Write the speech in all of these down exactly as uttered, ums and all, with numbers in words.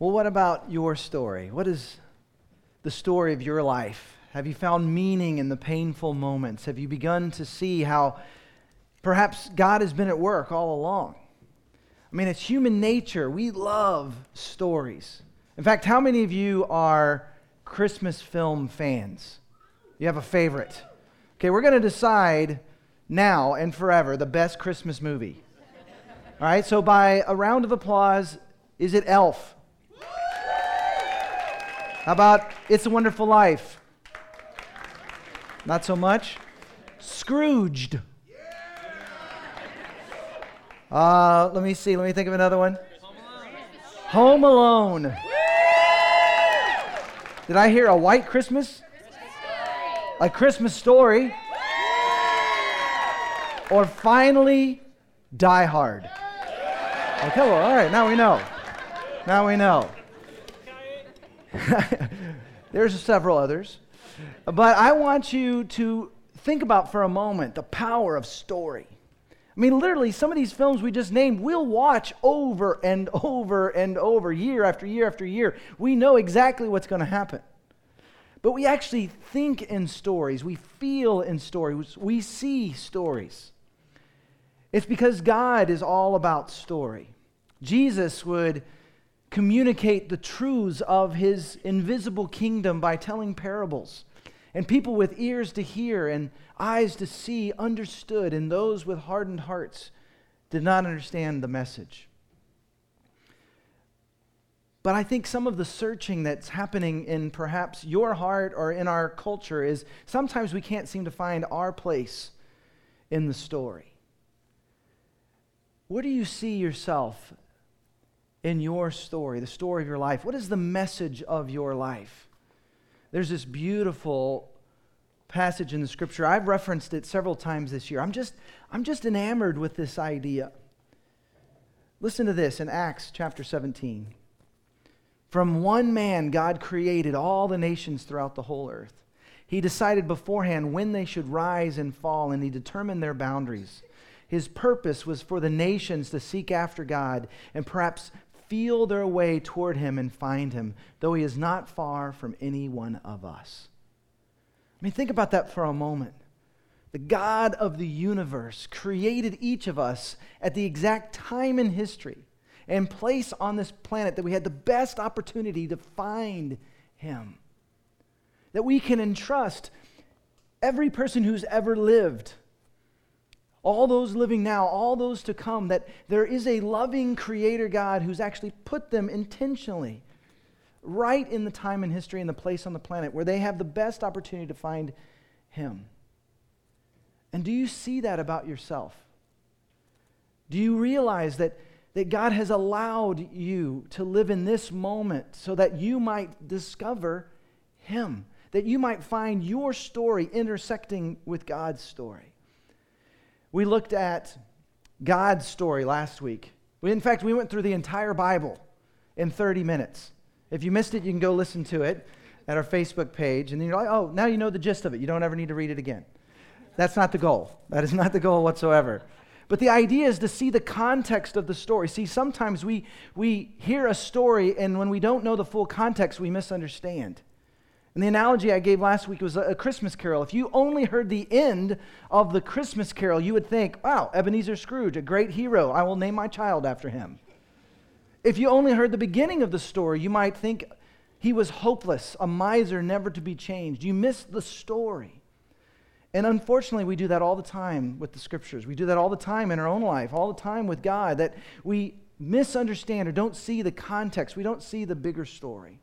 Well, what about your story? What is the story of your life? Have you found meaning in the painful moments? Have you begun to see how perhaps God has been at work all along? I mean, it's human nature. We love stories. In fact, how many of you are Christmas film fans? You have a favorite. Okay, we're going to decide now and forever the best Christmas movie. All right, so by a round of applause, is it Elf? How about It's a Wonderful Life? Not so much. Scrooged. Uh, let me see. Let me think of another one. Home Alone. Home Alone. Did I hear a white Christmas? A Christmas Story. Or finally, Die Hard. Okay, well, all right. Now we know. Now we know. There's several others. But I want you to think about for a moment the power of story. I mean, literally, some of these films we just named, we'll watch over and over and over, year after year after year. We know exactly what's going to happen. But we actually think in stories. We feel in stories. We see stories. It's because God is all about story. Jesus would communicate the truths of his invisible kingdom by telling parables. And people with ears to hear and eyes to see understood, and those with hardened hearts did not understand the message. But I think some of the searching that's happening in perhaps your heart or in our culture is sometimes we can't seem to find our place in the story. Where do you see yourself in your story, the story of your life? What is the message of your life? There's this beautiful passage in the scripture. I've referenced it several times this year. I'm just, I'm just enamored with this idea. Listen to this in Acts chapter seventeen. From one man, God created all the nations throughout the whole earth. He decided beforehand when they should rise and fall, and he determined their boundaries. His purpose was for the nations to seek after God and perhaps feel their way toward him and find him, though he is not far from any one of us. I mean, think about that for a moment. The God of the universe created each of us at the exact time in history and place on this planet that we had the best opportunity to find him. That we can entrust every person who's ever lived, all those living now, all those to come, that there is a loving creator God who's actually put them intentionally right in the time in history and the place on the planet where they have the best opportunity to find him. And do you see that about yourself? Do you realize that, that God has allowed you to live in this moment so that you might discover him, that you might find your story intersecting with God's story? We looked at God's story last week. We, in fact, we went through the entire Bible in thirty minutes. If you missed it, you can go listen to it at our Facebook page. And then you're like, oh, now you know the gist of it. You don't ever need to read it again. That's not the goal. That is not the goal whatsoever. But the idea is to see the context of the story. See, sometimes we, we hear a story, and when we don't know the full context, we misunderstand. And the analogy I gave last week was a Christmas carol. If you only heard the end of the Christmas carol, you would think, wow, Ebenezer Scrooge, a great hero. I will name my child after him. If you only heard the beginning of the story, you might think he was hopeless, a miser never to be changed. You missed the story. And unfortunately, we do that all the time with the scriptures. We do that all the time in our own life, all the time with God, that we misunderstand or don't see the context. We don't see the bigger story.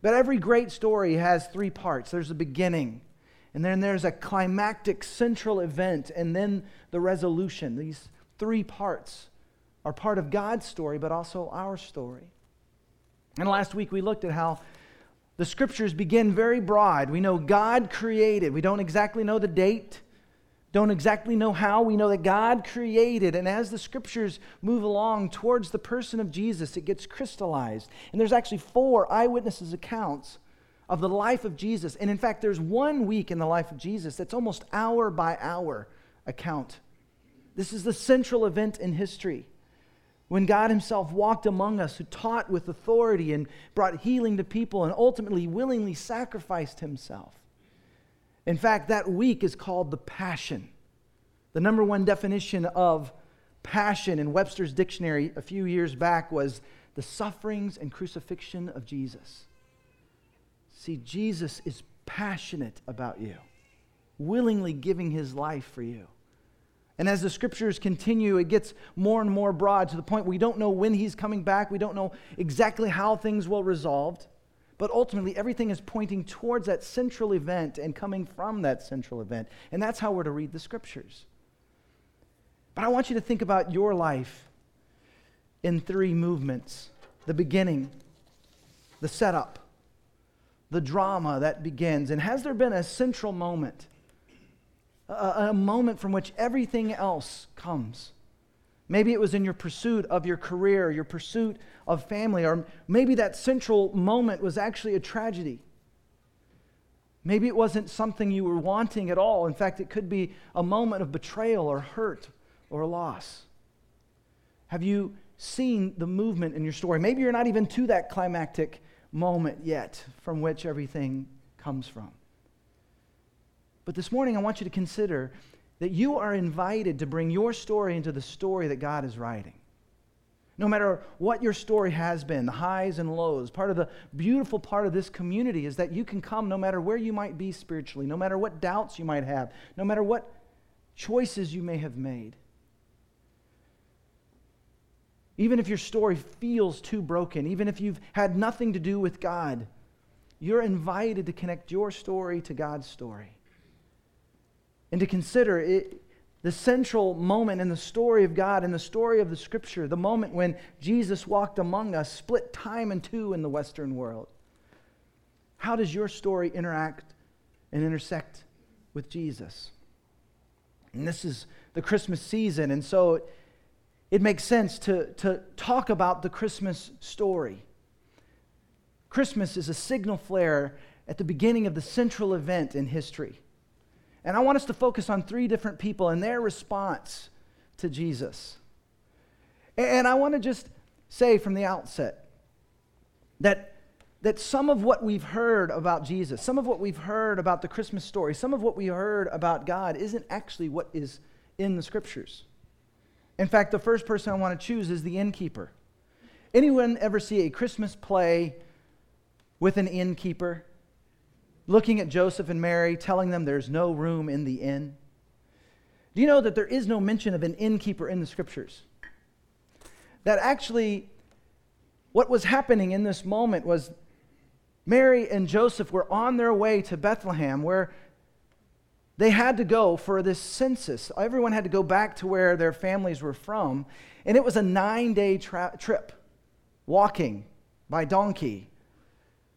But every great story has three parts. There's a beginning, and then there's a climactic central event, and then the resolution. These three parts are part of God's story, but also our story. And last week we looked at how the scriptures begin very broad. We know God created. We don't exactly know the date, don't exactly know how. We know that God created, and as the scriptures move along towards the person of Jesus, it gets crystallized. And there's actually four eyewitnesses' accounts of the life of Jesus. And in fact, there's one week in the life of Jesus that's almost hour by hour account. This is the central event in history. when God himself walked among us, who taught with authority and brought healing to people and ultimately willingly sacrificed himself. In fact, that week is called the Passion. The number one definition of passion in Webster's dictionary a few years back was the sufferings and crucifixion of Jesus. See, Jesus is passionate about you, willingly giving his life for you. And as the scriptures continue, it gets more and more broad to the point we don't know when he's coming back. We don't know exactly how things will resolve. But ultimately, everything is pointing towards that central event and coming from that central event. And that's how we're to read the scriptures. But I want you to think about your life in three movements. The beginning, the setup, the drama that begins. And has there been a central moment? A, a moment from which everything else comes. Maybe it was in your pursuit of your career, your pursuit of family, or maybe that central moment was actually a tragedy. Maybe it wasn't something you were wanting at all. In fact, it could be a moment of betrayal or hurt or loss. Have you seen the movement in your story? Maybe you're not even to that climactic moment yet from which everything comes from. But this morning, I want you to consider that you are invited to bring your story into the story that God is writing. No matter what your story has been, the highs and lows, part of the beautiful part of this community is that you can come no matter where you might be spiritually, no matter what doubts you might have, no matter what choices you may have made. Even if your story feels too broken, even if you've had nothing to do with God, you're invited to connect your story to God's story. And to consider it, the central moment in the story of God, in the story of the Scripture, the moment when Jesus walked among us, split time in two in the Western world. How does your story interact and intersect with Jesus? And this is the Christmas season, and so it, it makes sense to, to talk about the Christmas story. Christmas is a signal flare at the beginning of the central event in history. And I want us to focus on three different people and their response to Jesus. And I want to just say from the outset that, that some of what we've heard about Jesus, some of what we've heard about the Christmas story, some of what we heard about God isn't actually what is in the Scriptures. In fact, the first person I want to choose is the innkeeper. Anyone ever see a Christmas play with an innkeeper? Looking at Joseph and Mary, telling them there's no room in the inn. Do you know that there is no mention of an innkeeper in the Scriptures? That actually, what was happening in this moment was Mary and Joseph were on their way to Bethlehem, where they had to go for this census. Everyone had to go back to where their families were from, and it was a nine-day tra- trip, walking by donkey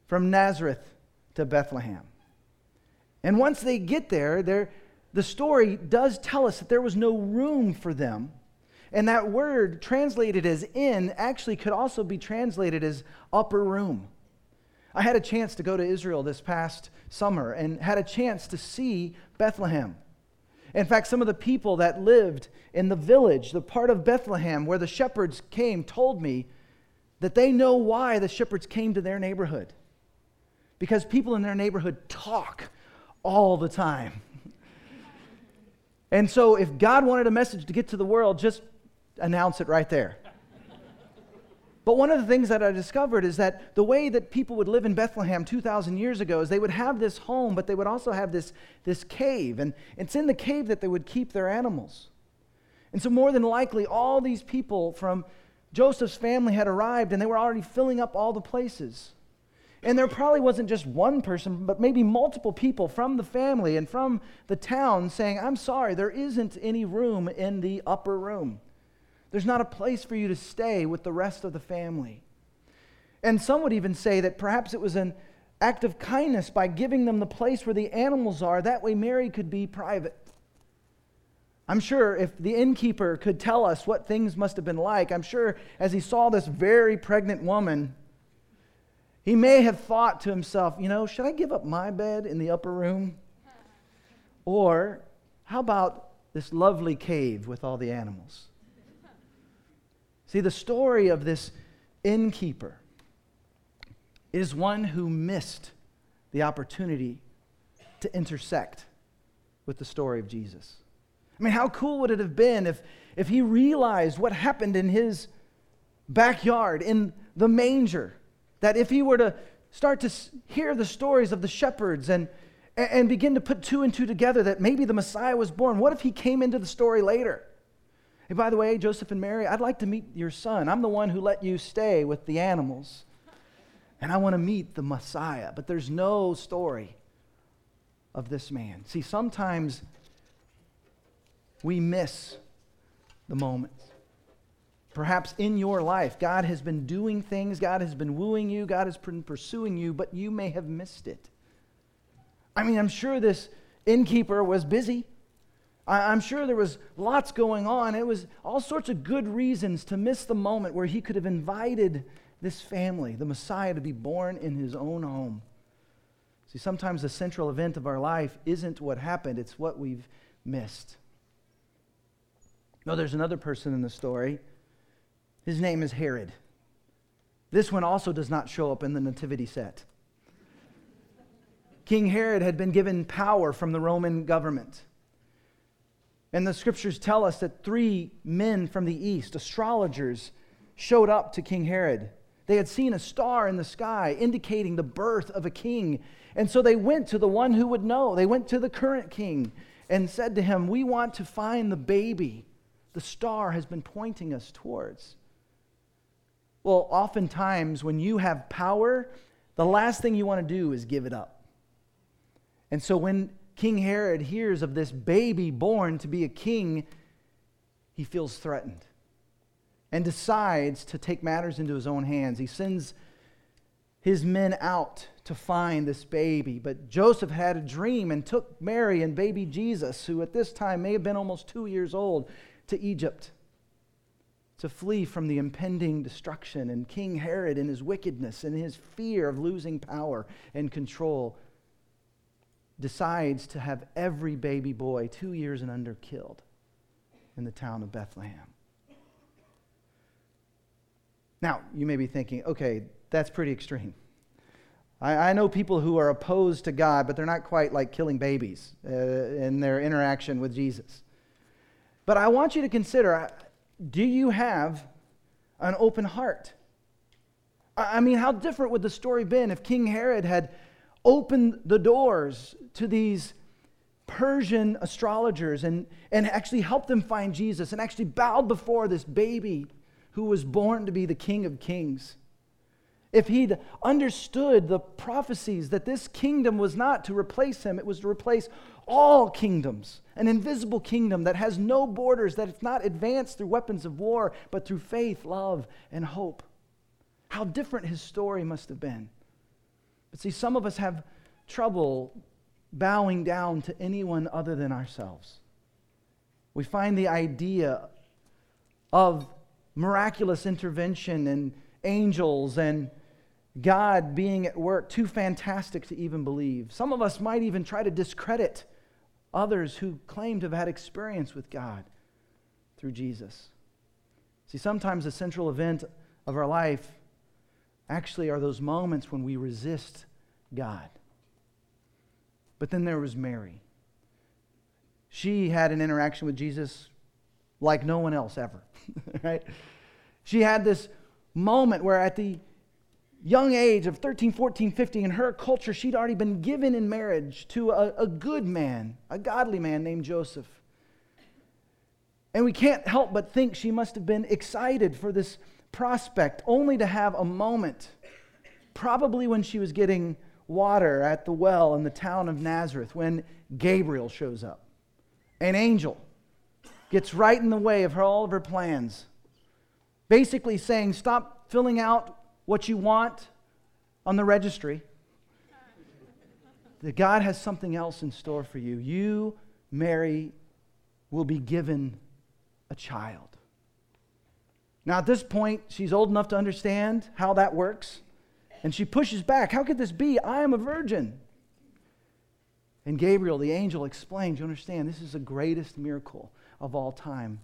from Nazareth to Bethlehem. And once they get there, the story does tell us that there was no room for them. And that word translated as inn actually could also be translated as upper room. I had a chance to go to Israel this past summer and had a chance to see Bethlehem. In fact, some of the people that lived in the village, the part of Bethlehem where the shepherds came, told me that they know why the shepherds came to their neighborhood. Because people in their neighborhood talk all the time. And so if God wanted a message to get to the world, just announce it right there. But one of the things that I discovered is that the way that people would live in Bethlehem two thousand years ago is they would have this home, but they would also have this, this cave. And it's in the cave that they would keep their animals. And so more than likely, all these people from Joseph's family had arrived, and they were already filling up all the places. And there probably wasn't just one person, but maybe multiple people from the family and from the town saying, I'm sorry, there isn't any room in the upper room. There's not a place for you to stay with the rest of the family. And some would even say that perhaps it was an act of kindness by giving them the place where the animals are. That way Mary could be private. I'm sure if the innkeeper could tell us what things must have been like, I'm sure as he saw this very pregnant woman, he may have thought to himself, you know, should I give up my bed in the upper room? Or how about this lovely cave with all the animals? See, the story of this innkeeper is one who missed the opportunity to intersect with the story of Jesus. I mean, how cool would it have been if, if he realized what happened in his backyard, in the manger, that if he were to start to hear the stories of the shepherds and, and begin to put two and two together that maybe the Messiah was born. What if he came into the story later? Hey, by the way, Joseph and Mary, I'd like to meet your son. I'm the one who let you stay with the animals. And I want to meet the Messiah. But there's no story of this man. See, sometimes we miss the moments. Perhaps in your life, God has been doing things, God has been wooing you, God has been pursuing you, but you may have missed it. I mean, I'm sure this innkeeper was busy. I'm sure there was lots going on. It was all sorts of good reasons to miss the moment where he could have invited this family, the Messiah, to be born in his own home. See, sometimes the central event of our life isn't what happened, it's what we've missed. No, there's another person in the story. His name is Herod. This one also does not show up in the nativity set. King Herod had been given power from the Roman government. And the scriptures tell us that three men from the east, astrologers, showed up to King Herod. They had seen a star in the sky indicating the birth of a king. And so they went to the one who would know. They went to the current king and said to him, "We want to find the baby the star has been pointing us towards." Well, oftentimes when you have power, the last thing you want to do is give it up. And so when King Herod hears of this baby born to be a king, he feels threatened and decides to take matters into his own hands. He sends his men out to find this baby. But Joseph had a dream and took Mary and baby Jesus, who at this time may have been almost two years old, to Egypt to flee from the impending destruction. And King Herod, in his wickedness and his fear of losing power and control, decides to have every baby boy two years and under killed in the town of Bethlehem. Now, you may be thinking, okay, that's pretty extreme. I, I know people who are opposed to God, but they're not quite like killing babies uh, in their interaction with Jesus. But I want you to consider, do you have an open heart? I mean, how different would the story have been if King Herod had opened the doors to these Persian astrologers and, and actually helped them find Jesus and actually bowed before this baby who was born to be the King of Kings? If he'd understood the prophecies that this kingdom was not to replace him, it was to replace all kingdoms, an invisible kingdom that has no borders, that it's not advanced through weapons of war, but through faith, love, and hope. How different his story must have been. But see, some of us have trouble bowing down to anyone other than ourselves. We find the idea of miraculous intervention and angels and God being at work too fantastic to even believe. Some of us might even try to discredit others who claim to have had experience with God through Jesus. See, sometimes the central event of our life actually are those moments when we resist God. But then there was Mary. She had an interaction with Jesus like no one else ever, right? She had this moment where at the young age of thirteen, fourteen, fifteen, in her culture, she'd already been given in marriage to a, a good man, a godly man named Joseph. And we can't help but think she must have been excited for this prospect, only to have a moment, probably when she was getting water at the well in the town of Nazareth, when Gabriel shows up. An angel gets right in the way of her, all of her plans, basically saying, stop filling out what you want on the registry. That God has something else in store for you. You, Mary, will be given a child. Now at this point, she's old enough to understand how that works. And she pushes back. How could this be? I am a virgin. And Gabriel, the angel, explains, you understand, this is the greatest miracle of all time.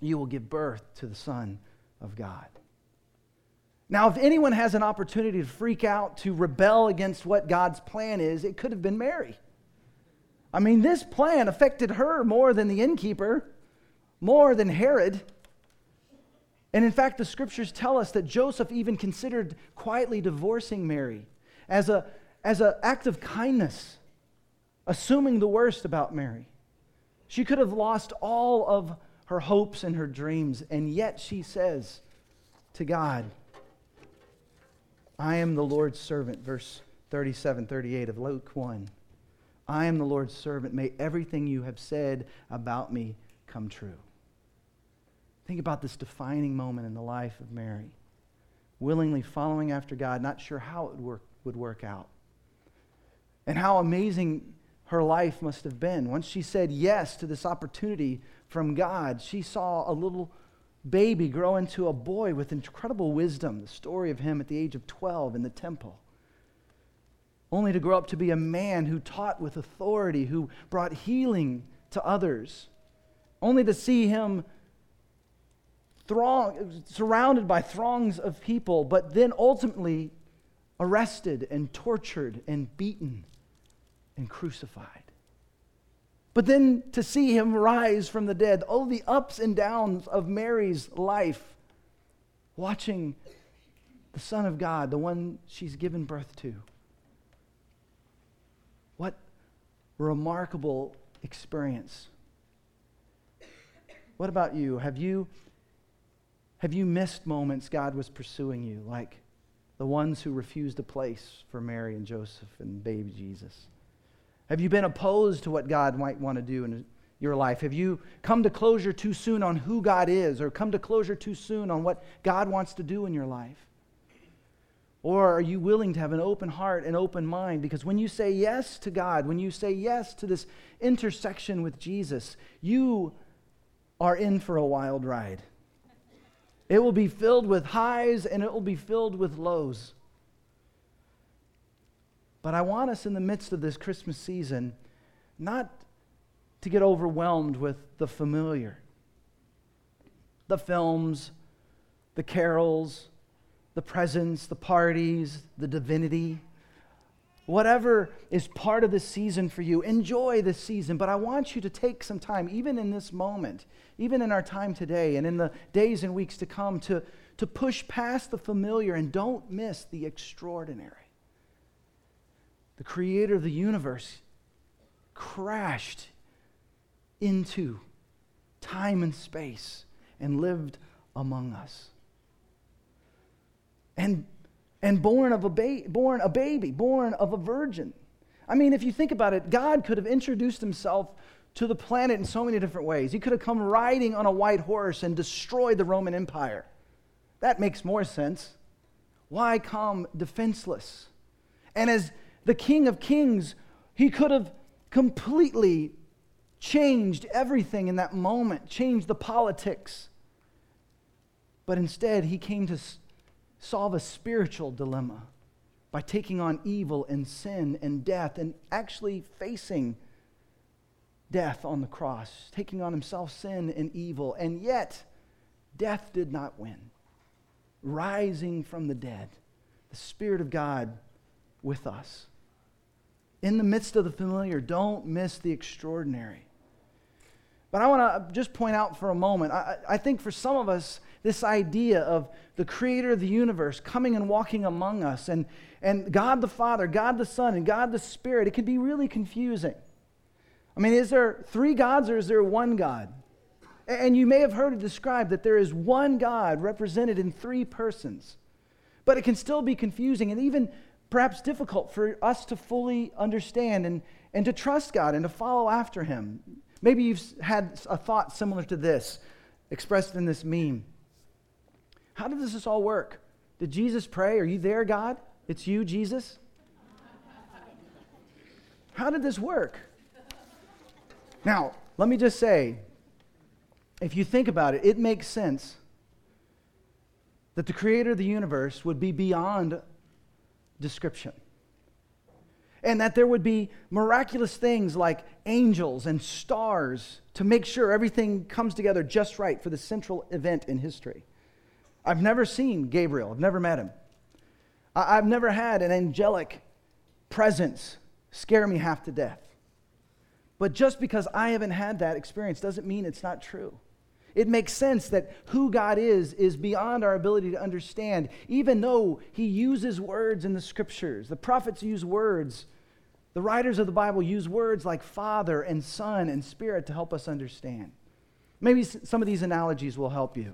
you will give birth to the Son of God. Now, if anyone has an opportunity to freak out, to rebel against what God's plan is, it could have been Mary. I mean, this plan affected her more than the innkeeper, more than Herod. And in fact, the scriptures tell us that Joseph even considered quietly divorcing Mary as a as an act of kindness, assuming the worst about Mary. She could have lost all of her hopes and her dreams, and yet she says to God, I am the Lord's servant, verse thirty-seven, thirty-eight of Luke one. I am the Lord's servant. May everything you have said about me come true. Think about this defining moment in the life of Mary. Willingly following after God, not sure how it would work, would work out. And how amazing her life must have been. Once she said yes to this opportunity from God, she saw a little baby grow into a boy with incredible wisdom, the story of him at the age of twelve in the temple, only to grow up to be a man who taught with authority, who brought healing to others, only to see him throng, surrounded by throngs of people, but then ultimately arrested and tortured and beaten and crucified. But then to see him rise from the dead, all the ups and downs of Mary's life, watching the Son of God, the one she's given birth to. What a remarkable experience. What about you? Have you, have you missed moments God was pursuing you, like the ones who refused a place for Mary and Joseph and baby Jesus? Have you been opposed to what God might want to do in your life? Have you come to closure too soon on who God is, or come to closure too soon on what God wants to do in your life? Or are you willing to have an open heart and open mind? Because when you say yes to God, when you say yes to this intersection with Jesus, you are in for a wild ride. It will be filled with highs and it will be filled with lows. But I want us in the midst of this Christmas season not to get overwhelmed with the familiar, the films, the carols, the presents, the parties, the divinity, whatever is part of this season for you. Enjoy this season, but I want you to take some time, even in this moment, even in our time today and in the days and weeks to come, to, to push past the familiar and don't miss the extraordinary. The creator of the universe crashed into time and space and lived among us. And, and born of a ba- born a baby, born of a virgin. I mean, if you think about it, God could have introduced himself to the planet in so many different ways. He could have come riding on a white horse and destroyed the Roman Empire. That makes more sense. Why come defenseless? And as the King of Kings, he could have completely changed everything in that moment, changed the politics. But instead, he came to solve a spiritual dilemma by taking on evil and sin and death and actually facing death on the cross, taking on himself sin and evil. And yet, death did not win. Rising from the dead, the Spirit of God with us. In the midst of the familiar, don't miss the extraordinary. But I want to just point out for a moment, I, I think for some of us, this idea of the creator of the universe coming and walking among us, and, and God the Father, God the Son, and God the Spirit, it can be really confusing. I mean, is there three gods or is there one God? And you may have heard it described that there is one God represented in three persons. But it can still be confusing and even perhaps difficult for us to fully understand and, and to trust God and to follow after him. Maybe you've had a thought similar to this, expressed in this meme. How did this all work? Did Jesus pray? Are you there, God? It's you, Jesus? How did this work? Now, let me just say, if you think about it, it makes sense that the creator of the universe would be beyond description. and that there would be miraculous things like angels and stars to make sure everything comes together just right for the central event in history. I've never seen Gabriel. I've never met him. I've never had an angelic presence scare me half to death. But just because I haven't had that experience doesn't mean it's not true. It makes sense that who God is is beyond our ability to understand, even though he uses words in the scriptures. The prophets use words. The writers of the Bible use words like Father and Son and Spirit to help us understand. Maybe some of these analogies will help you.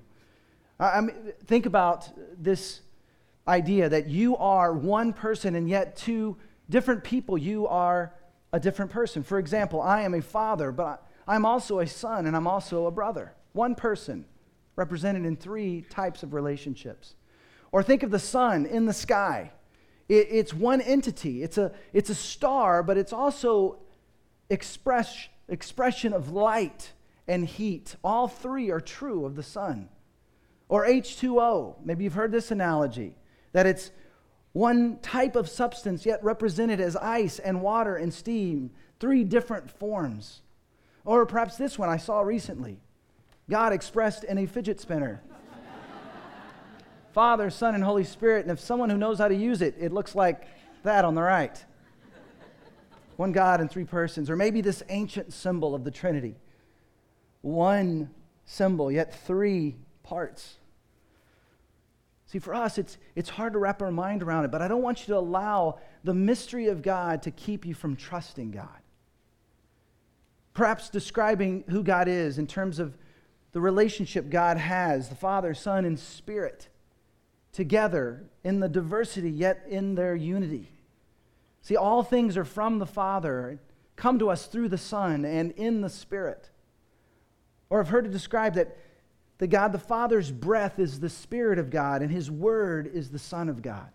I mean, think about this idea that you are one person and yet two different people. You are a different person. For example, I am a father, but I'm also a son and I'm also a brother. One person represented in three types of relationships. Or think of the sun in the sky. It, it's one entity. It's a, it's a star, but it's also express, expression of light and heat. All three are true of the sun. Or H two O. Maybe you've heard this analogy, that it's one type of substance yet represented as ice and water and steam, three different forms. Or perhaps this one I saw recently. God expressed in a fidget spinner. Father, Son, and Holy Spirit. And if someone who knows how to use it, it looks like that on the right. One God in three persons. Or maybe this ancient symbol of the Trinity. One symbol, yet three parts. See, for us, it's, it's hard to wrap our mind around it, but I don't want you to allow the mystery of God to keep you from trusting God. Perhaps describing who God is in terms of the relationship God has, the Father, Son, and Spirit, together in the diversity, yet in their unity. See, all things are from the Father, come to us through the Son, and in the Spirit. Or I've heard it described that the God, the Father's breath is the Spirit of God, and His Word is the Son of God.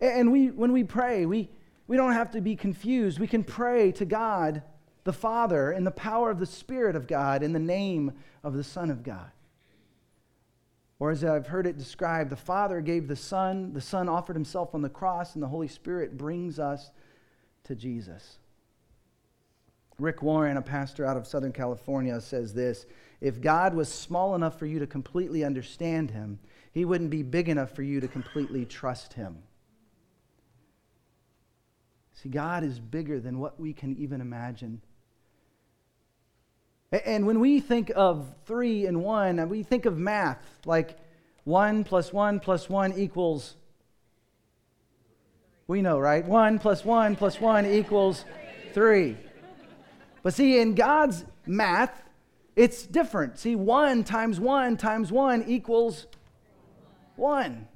And we, when we pray, we, we don't have to be confused. We can pray to God the Father, in the power of the Spirit of God, in the name of the Son of God. Or as I've heard it described, the Father gave the Son, the Son offered Himself on the cross, and the Holy Spirit brings us to Jesus. Rick Warren, a pastor out of Southern California, says this: if God was small enough for you to completely understand Him, He wouldn't be big enough for you to completely trust Him. See, God is bigger than what we can even imagine. And when we think of three and one, we think of math, like one plus one plus one equals, we know, right? One plus one plus one equals three. But see, in God's math, it's different. See, one times one times one equals one.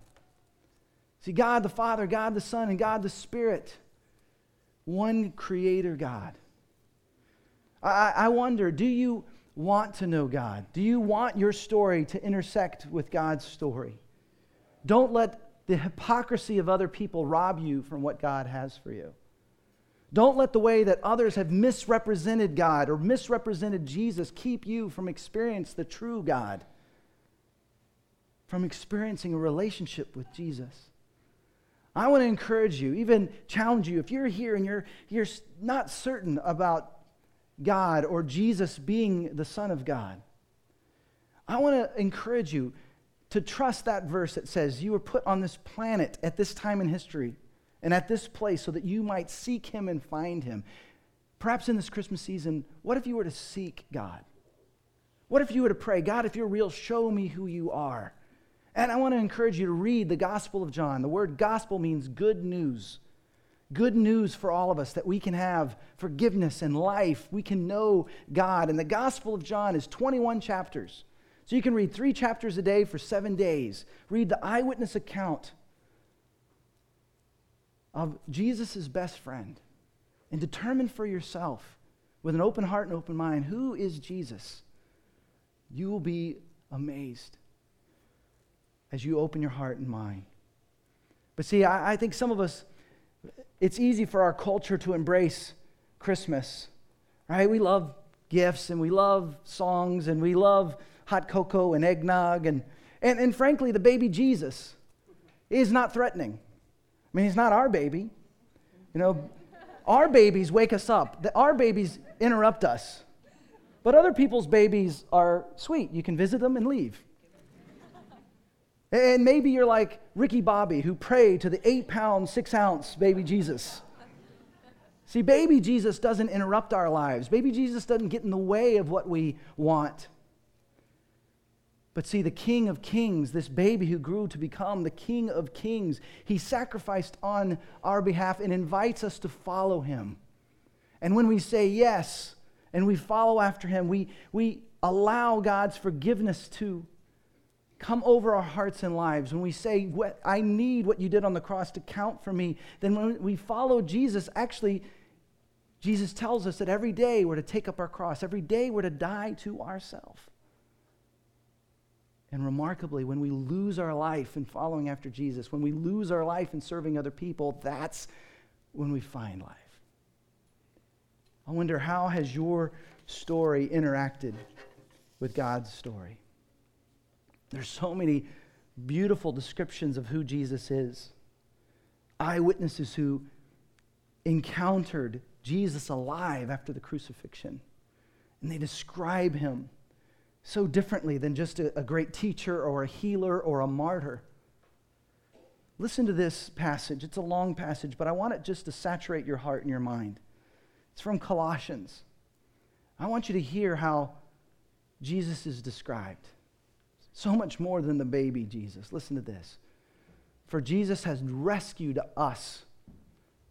See, God the Father, God the Son, and God the Spirit. One Creator God. I, I wonder, do you want to know God? Do you want your story to intersect with God's story? Don't let the hypocrisy of other people rob you from what God has for you. Don't let the way that others have misrepresented God or misrepresented Jesus keep you from experiencing the true God, from experiencing a relationship with Jesus. I want to encourage you, even challenge you, if you're here and you're you're not certain about God or Jesus being the Son of God, I want to encourage you to trust that verse that says you were put on this planet at this time in history and at this place so that you might seek Him and find Him. Perhaps in this Christmas season, what if you were to seek God? What if you were to pray, God, if you're real, show me who you are? And I want to encourage you to read the Gospel of John. The word gospel means good news. Good news for all of us that we can have forgiveness and life. We can know God. And the Gospel of John is twenty-one chapters. So you can read three chapters a day for seven days. Read the eyewitness account of Jesus' best friend. And determine for yourself, with an open heart and open mind, who is Jesus? You will be amazed as you open your heart and mind. But see, I, I think some of us, it's easy for our culture to embrace Christmas, right? We love gifts and we love songs and we love hot cocoa and eggnog. And, and, and frankly, the baby Jesus is not threatening. I mean, he's not our baby. You know, our babies wake us up. Our babies interrupt us. But other people's babies are sweet. You can visit them and leave. And maybe you're like Ricky Bobby, who prayed to the eight-pound, six-ounce baby Jesus. See, baby Jesus doesn't interrupt our lives. Baby Jesus doesn't get in the way of what we want. But see, the King of Kings, this baby who grew to become the King of Kings, he sacrificed on our behalf and invites us to follow him. And when we say yes and we follow after him, we, we allow God's forgiveness to come over our hearts and lives. When we say, "What I need what you did on the cross to count for me," then when we follow Jesus, actually, Jesus tells us that every day we're to take up our cross. Every day we're to die to ourselves. And remarkably, when we lose our life in following after Jesus, when we lose our life in serving other people, that's when we find life. I wonder, how has your story interacted with God's story? There's so many beautiful descriptions of who Jesus is. Eyewitnesses who encountered Jesus alive after the crucifixion. And they describe him so differently than just a, a great teacher or a healer or a martyr. Listen to this passage. It's a long passage, but I want it just to saturate your heart and your mind. It's from Colossians. I want you to hear how Jesus is described. So much more than the baby Jesus. Listen to this. "For Jesus has rescued us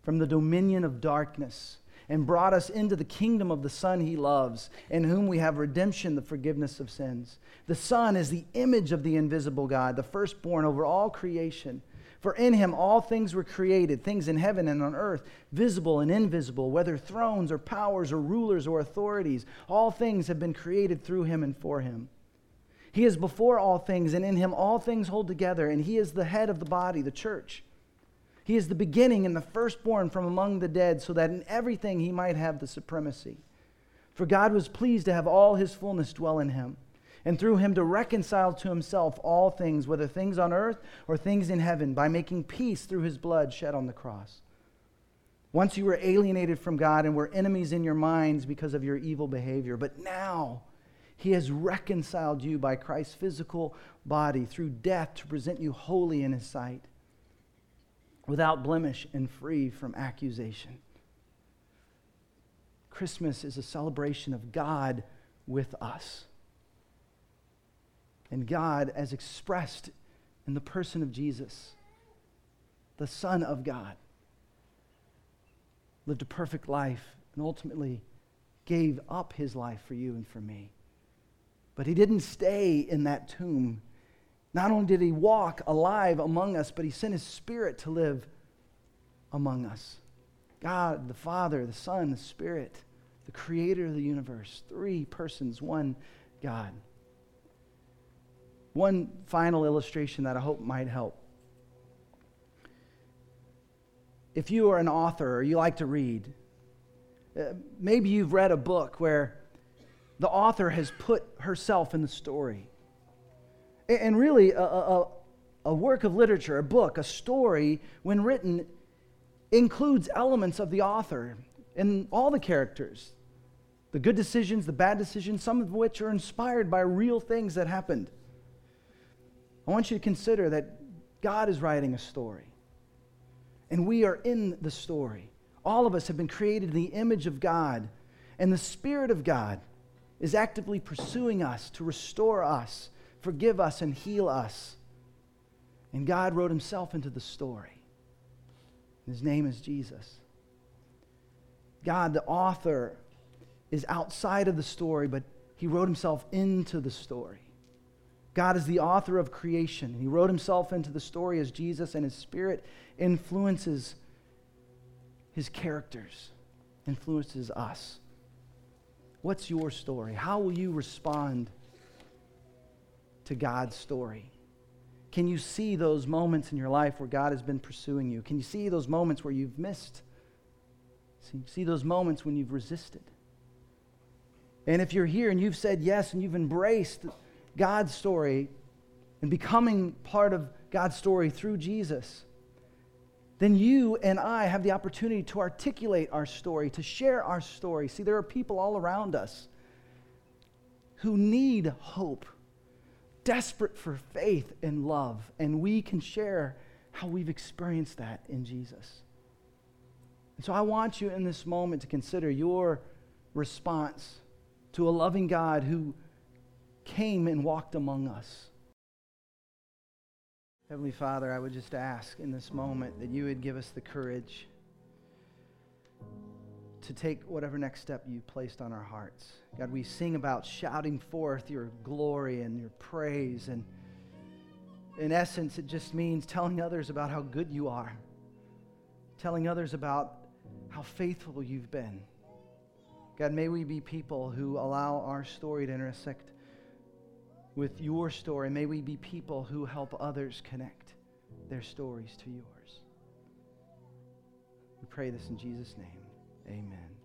from the dominion of darkness and brought us into the kingdom of the Son he loves, in whom we have redemption, the forgiveness of sins. The Son is the image of the invisible God, the firstborn over all creation. For in him all things were created, things in heaven and on earth, visible and invisible, whether thrones or powers or rulers or authorities. All things have been created through him and for him. He is before all things, and in him all things hold together, and he is the head of the body, the church. He is the beginning and the firstborn from among the dead, so that in everything he might have the supremacy. For God was pleased to have all his fullness dwell in him, and through him to reconcile to himself all things, whether things on earth or things in heaven, by making peace through his blood shed on the cross. Once you were alienated from God and were enemies in your minds because of your evil behavior, but now he has reconciled you by Christ's physical body through death to present you holy in his sight, without blemish and free from accusation." Christmas is a celebration of God with us. And God as expressed in the person of Jesus, the Son of God, lived a perfect life and ultimately gave up his life for you and for me. But he didn't stay in that tomb. Not only did he walk alive among us, but he sent his Spirit to live among us. God, the Father, the Son, the Spirit, the Creator of the universe. Three persons, one God. One final illustration that I hope might help. If you are an author or you like to read, maybe you've read a book where the author has put herself in the story. And really, a, a, a work of literature, a book, a story, when written, includes elements of the author and all the characters. The good decisions, the bad decisions, some of which are inspired by real things that happened. I want you to consider that God is writing a story. And we are in the story. All of us have been created in the image of God. And the Spirit of God is actively pursuing us to restore us, forgive us, and heal us. And God wrote himself into the story. His name is Jesus. God, the author, is outside of the story, but he wrote himself into the story. God is the author of creation, and he wrote himself into the story as Jesus, and his Spirit influences his characters, influences us. What's your story? How will you respond to God's story? Can you see those moments in your life where God has been pursuing you? Can you see those moments where you've missed? Can you see those moments when you've resisted? And if you're here and you've said yes and you've embraced God's story and becoming part of God's story through Jesus, then you and I have the opportunity to articulate our story, to share our story. See, there are people all around us who need hope, desperate for faith and love, and we can share how we've experienced that in Jesus. And so I want you in this moment to consider your response to a loving God who came and walked among us. Heavenly Father, I would just ask in this moment that you would give us the courage to take whatever next step you placed on our hearts. God, we sing about shouting forth your glory and your praise, and in essence, it just means telling others about how good you are, telling others about how faithful you've been. God, may we be people who allow our story to intersect with your story. May we be people who help others connect their stories to yours. We pray this in Jesus' name. Amen.